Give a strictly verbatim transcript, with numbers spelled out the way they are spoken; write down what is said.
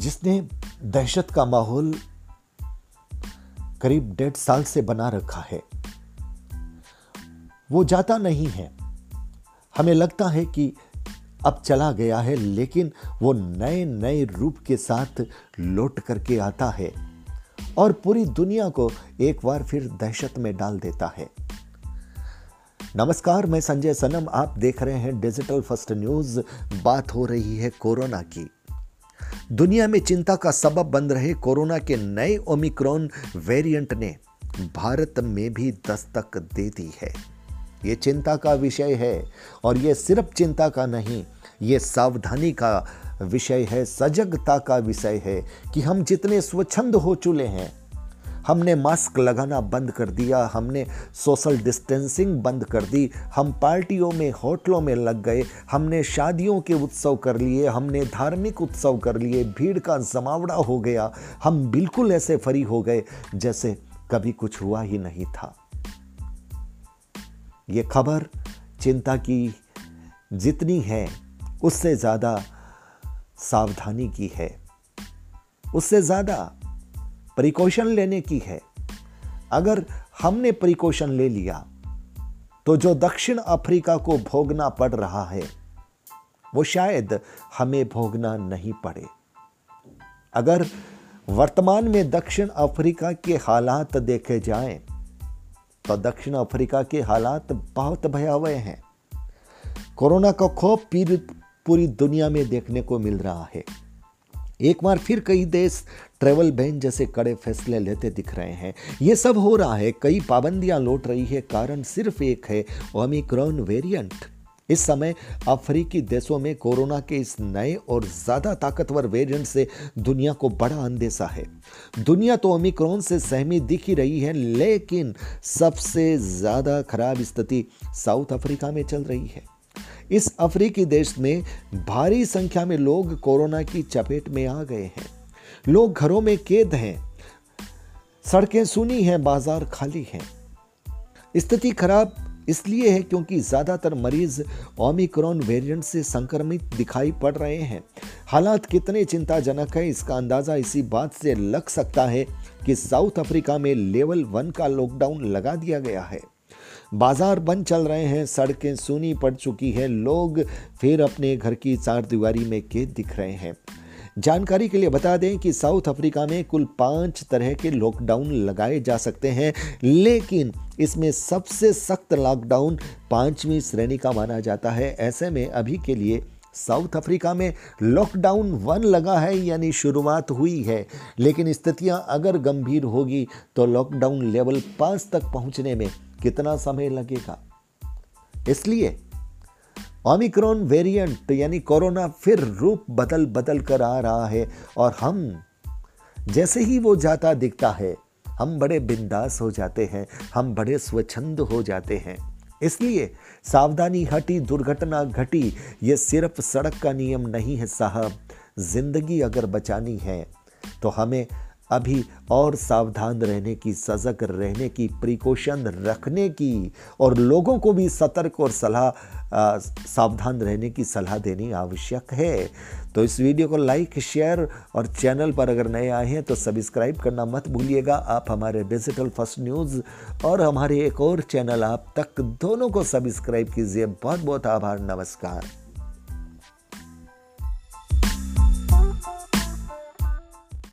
जिसने दहशत का माहौल करीब डेढ़ साल से बना रखा है, वो जाता नहीं है। हमें लगता है कि अब चला गया है, लेकिन वो नए नए रूप के साथ लौट करके आता है और पूरी दुनिया को एक बार फिर दहशत में डाल देता है। नमस्कार, मैं संजय सनम, आप देख रहे हैं डिजिटल फर्स्ट न्यूज़। बात हो रही है कोरोना की। दुनिया में चिंता का सबब बन रहे कोरोना के नए ओमिक्रॉन वेरिएंट ने भारत में भी दस्तक दे दी है। ये चिंता का विषय है और ये सिर्फ चिंता का नहीं, ये सावधानी का विषय है, सजगता का विषय है कि हम जितने स्वच्छंद हो चुके हैं, हमने मास्क लगाना बंद कर दिया, हमने सोशल डिस्टेंसिंग बंद कर दी, हम पार्टियों में होटलों में लग गए, हमने शादियों के उत्सव कर लिए, हमने धार्मिक उत्सव कर लिए, भीड़ का जमावड़ा हो गया, हम बिल्कुल ऐसे फ्री हो गए जैसे कभी कुछ हुआ ही नहीं था। ये खबर चिंता की जितनी है उससे ज़्यादा सावधानी की है, उससे ज़्यादा प्रिकॉशन लेने की है। अगर हमने प्रिकॉशन ले लिया तो जो दक्षिण अफ्रीका को भोगना पड़ रहा है वो शायद हमें भोगना नहीं पड़े। अगर वर्तमान में दक्षिण अफ्रीका के हालात देखे जाएं तो दक्षिण अफ्रीका के हालात बहुत भयावह हैं। कोरोना का खौफ पूरी दुनिया में देखने को मिल रहा है। एक बार फिर कई देश ट्रैवल बैन जैसे कड़े फैसले लेते दिख रहे हैं। ये सब हो रहा है, कई पाबंदियां लौट रही है, कारण सिर्फ एक है, ओमिक्रॉन वेरिएंट। इस समय अफ्रीकी देशों में कोरोना के इस नए और ज़्यादा ताकतवर वेरिएंट से दुनिया को बड़ा अंदेशा है। दुनिया तो ओमिक्रॉन से सहमी दिख ही रही है, लेकिन सबसे ज़्यादा खराब स्थिति साउथ अफ्रीका में चल रही है। इस अफ्रीकी देश में भारी संख्या में लोग कोरोना की चपेट में आ गए हैं। लोग घरों में कैद हैं, सड़कें सूनी हैं, बाजार खाली हैं। स्थिति खराब इसलिए है क्योंकि ज़्यादातर मरीज ओमिक्रॉन वेरिएंट से संक्रमित दिखाई पड़ रहे हैं। हालात कितने चिंताजनक है इसका अंदाज़ा इसी बात से लग सकता है कि साउथ अफ्रीका में लेवल वन का लॉकडाउन लगा दिया गया है। बाजार बंद चल रहे हैं, सड़कें सूनी पड़ चुकी है, लोग फिर अपने घर की चार दीवारी में कैद दिख रहे हैं। जानकारी के लिए बता दें कि साउथ अफ्रीका में कुल पांच तरह के लॉकडाउन लगाए जा सकते हैं, लेकिन इसमें सबसे सख्त लॉकडाउन पांचवी श्रेणी का माना जाता है। ऐसे में अभी के लिए साउथ अफ्रीका में लॉकडाउन वन लगा है, यानी शुरुआत हुई है, लेकिन स्थितियां अगर गंभीर होगी तो लॉकडाउन लेवल पाँच तक पहुंचने में कितना समय लगेगा। इसलिए ओमिक्रॉन वेरिएंट यानी कोरोना फिर रूप बदल बदल कर आ रहा है और हम जैसे ही वो जाता दिखता है हम बड़े बिंदास हो जाते हैं, हम बड़े स्वच्छंद हो जाते हैं। इसलिए सावधानी हटी, दुर्घटना घटी। ये सिर्फ सड़क का नियम नहीं है साहब, जिंदगी अगर बचानी है तो हमें अभी और सावधान रहने की, सजग रहने की, प्रिकॉशन रखने की और लोगों को भी सतर्क और सलाह सावधान रहने की सलाह देनी आवश्यक है। तो इस वीडियो को लाइक, शेयर और चैनल पर अगर नए आए हैं तो सब्सक्राइब करना मत भूलिएगा। आप हमारे डिजिटल फर्स्ट न्यूज़ और हमारे एक और चैनल आप तक दोनों को सब्सक्राइब कीजिए। बहुत बहुत आभार, नमस्कार।